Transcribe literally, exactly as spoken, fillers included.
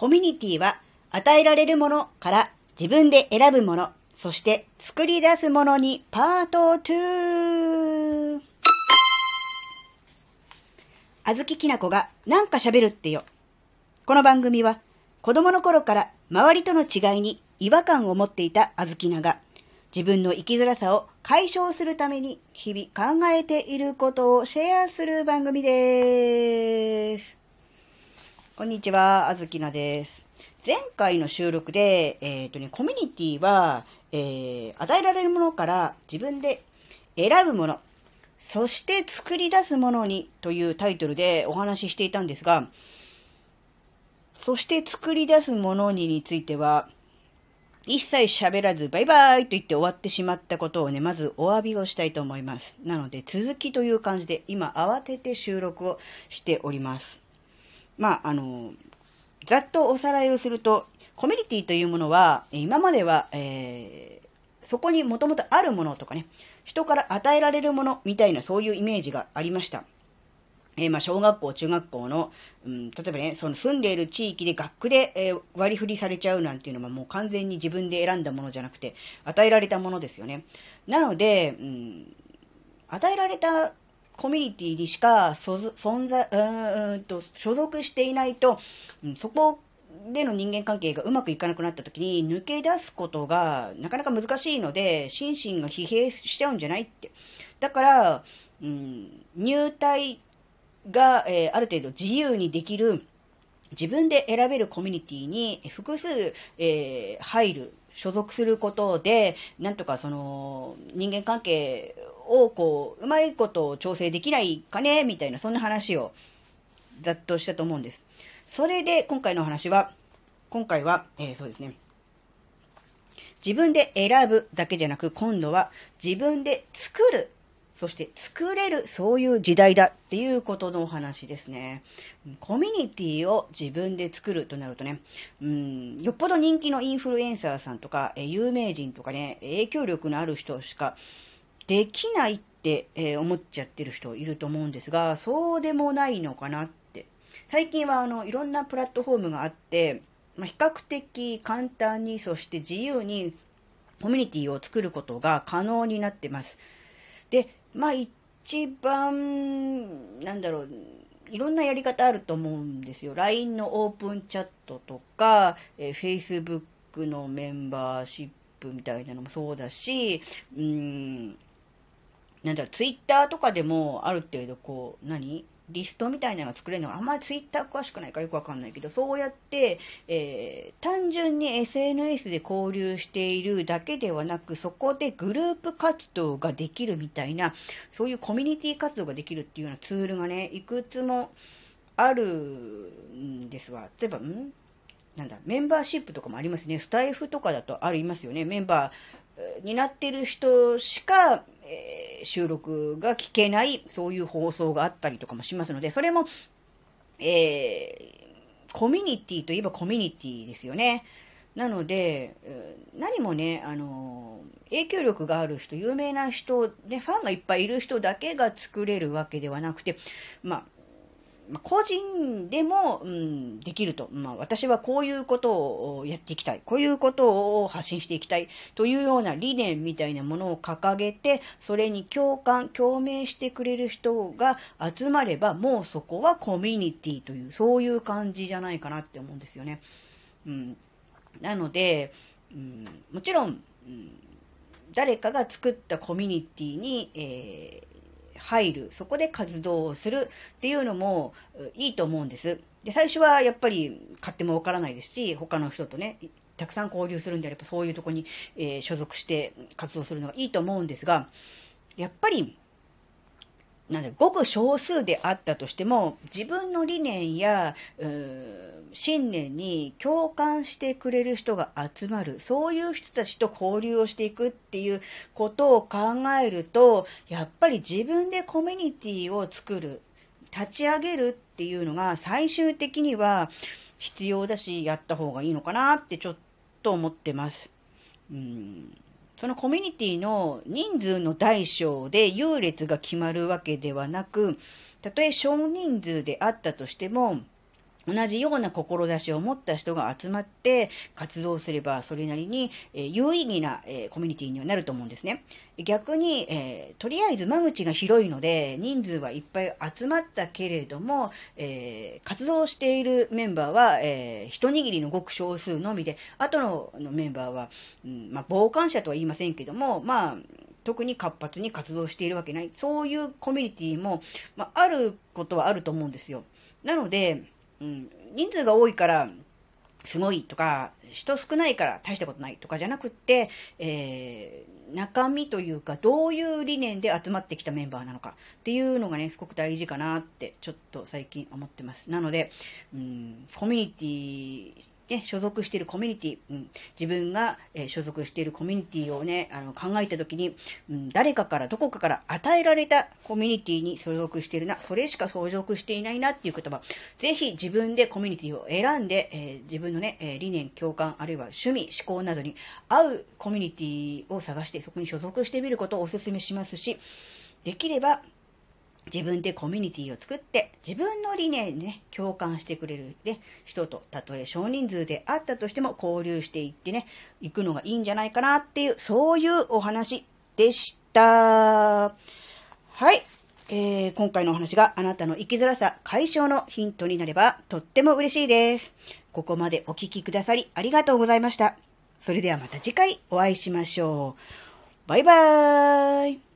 コミュニティは与えられるものから自分で選ぶもの、そして作り出すものにパートに。あずききなこがなんか喋るってよ。この番組は子供の頃から周りとの違いに違和感を持っていたあずきなが自分の生きづらさを解消するために日々考えていることをシェアする番組です。こんにちは、あずきなです。前回の収録で、えっとね、コミュニティは、えー、与えられるものから自分で選ぶもの、そして作り出すものにというタイトルでお話ししていたんですが、そして作り出すものにについては、一切喋らずバイバイと言って終わってしまったことをね、まずお詫びをしたいと思います。なので続きという感じで今慌てて収録をしております。まあ、あの、ざっとおさらいをすると、コミュニティというものは、今までは、えー、そこにもともとあるものとかね、人から与えられるものみたいなそういうイメージがありました。えー、まあ小学校、中学校の、うん、例えばね、その住んでいる地域で学区で、えー、割り振りされちゃうなんていうのはもう完全に自分で選んだものじゃなくて、与えられたものですよね。なので、うん、与えられたコミュニティにしかそ存在うーんと所属していないと、うん、そこでの人間関係がうまくいかなくなった時に抜け出すことがなかなか難しいので、心身が疲弊しちゃうんじゃないって。だから、うん、入隊が、えー、ある程度自由にできる、自分で選べるコミュニティに複数、えー、入る、所属することで、なんとかその人間関係をこう、うまいことを調整できないかねみたいな、そんな話をざっとしたと思うんです。それで今回の話は、今回は、えー、そうですね。自分で選ぶだけじゃなく、今度は自分で作る。そして作れる、そういう時代だっていうことのお話ですね。コミュニティを自分で作るとなるとね、うん、よっぽど人気のインフルエンサーさんとか、え有名人とかね、影響力のある人しかできないって、えー、思っちゃってる人いると思うんですが、そうでもないのかなって。最近はあのいろんなプラットフォームがあって、まあ、比較的簡単に、そして自由にコミュニティを作ることが可能になってます。で、まあ一番、なんだろう、いろんなやり方あると思うんですよ。ライン のオープンチャットとか、えー、Facebook のメンバーシップみたいなのもそうだし、うーん、なんだろう、Twitter とかでもある程度こう、何リストみたいなのが作れるのが、あんまり Twitter 詳しくないからよくわかんないけど、そうやって、えー、単純に エスエヌエス で交流しているだけではなく、そこでグループ活動ができるみたいな、そういうコミュニティ活動ができるっていうようなツールがね、いくつもあるんですわ。例えば、んなんだ、メンバーシップとかもありますね。スタイフとかだとありますよね。メンバーになってる人しか、えー収録が聞けないそういう放送があったりとかもしますので、それも、えー、コミュニティといえばコミュニティですよね。なので何もね、あの影響力がある人、有名な人、ね、ファンがいっぱいいる人だけが作れるわけではなくて、まあ個人でも、うん、できると。まあ、私はこういうことをやっていきたい。こういうことを発信していきたい。というような理念みたいなものを掲げて、それに共感、共鳴してくれる人が集まれば、もうそこはコミュニティという、そういう感じじゃないかなって思うんですよね。うん、なので、うん、もちろん、うん、誰かが作ったコミュニティに、えー入る、そこで活動をするっていうのもいいと思うんです。で、最初はやっぱり買ってもわからないですし、他の人とね、たくさん交流するんであれば、そういうとこに、えー、所属して活動するのがいいと思うんですが、やっぱり、なんだ、ごく少数であったとしても、自分の理念や、うーん、信念に共感してくれる人が集まる、そういう人たちと交流をしていくっていうことを考えると、やっぱり自分でコミュニティを作る、立ち上げるっていうのが最終的には必要だし、やった方がいいのかなってちょっと思ってます。うーん、そのコミュニティの人数の大小で優劣が決まるわけではなく、たとえ少人数であったとしても、同じような志を持った人が集まって活動すれば、それなりに有意義なコミュニティにはなると思うんですね。逆に、えー、とりあえず間口が広いので人数はいっぱい集まったけれども、えー、活動しているメンバーは、えー、一握りのごく少数のみで、後のメンバーは、うんまあ、傍観者とは言いませんけども、まあ特に活発に活動しているわけない、そういうコミュニティも、まあ、あることはあると思うんですよ。なので、うん、人数が多いからすごいとか、人少ないから大したことないとかじゃなくって、えー、中身というか、どういう理念で集まってきたメンバーなのかっていうのがね、すごく大事かなってちょっと最近思ってます。なので、うん、コミュニティね、所属しているコミュニティ、うん、自分が、えー、所属しているコミュニティをね、あの考えたときに、うん、誰かからどこかから与えられたコミュニティに所属しているな、それしか所属していないなっていう言葉、ぜひ自分でコミュニティを選んで、えー、自分のね、えー、理念、共感、あるいは趣味、思考などに合うコミュニティを探して、そこに所属してみることをお勧めしますし、できれば、自分でコミュニティを作って自分の理念に、ね、共感してくれる、ね、人とたとえ少人数であったとしても交流していってね、行くのがいいんじゃないかなっていう、そういうお話でした。はい、えー、今回のお話があなたの生きづらさ解消のヒントになればとっても嬉しいです。ここまでお聞きくださりありがとうございました。それではまた次回お会いしましょう。バイバーイ。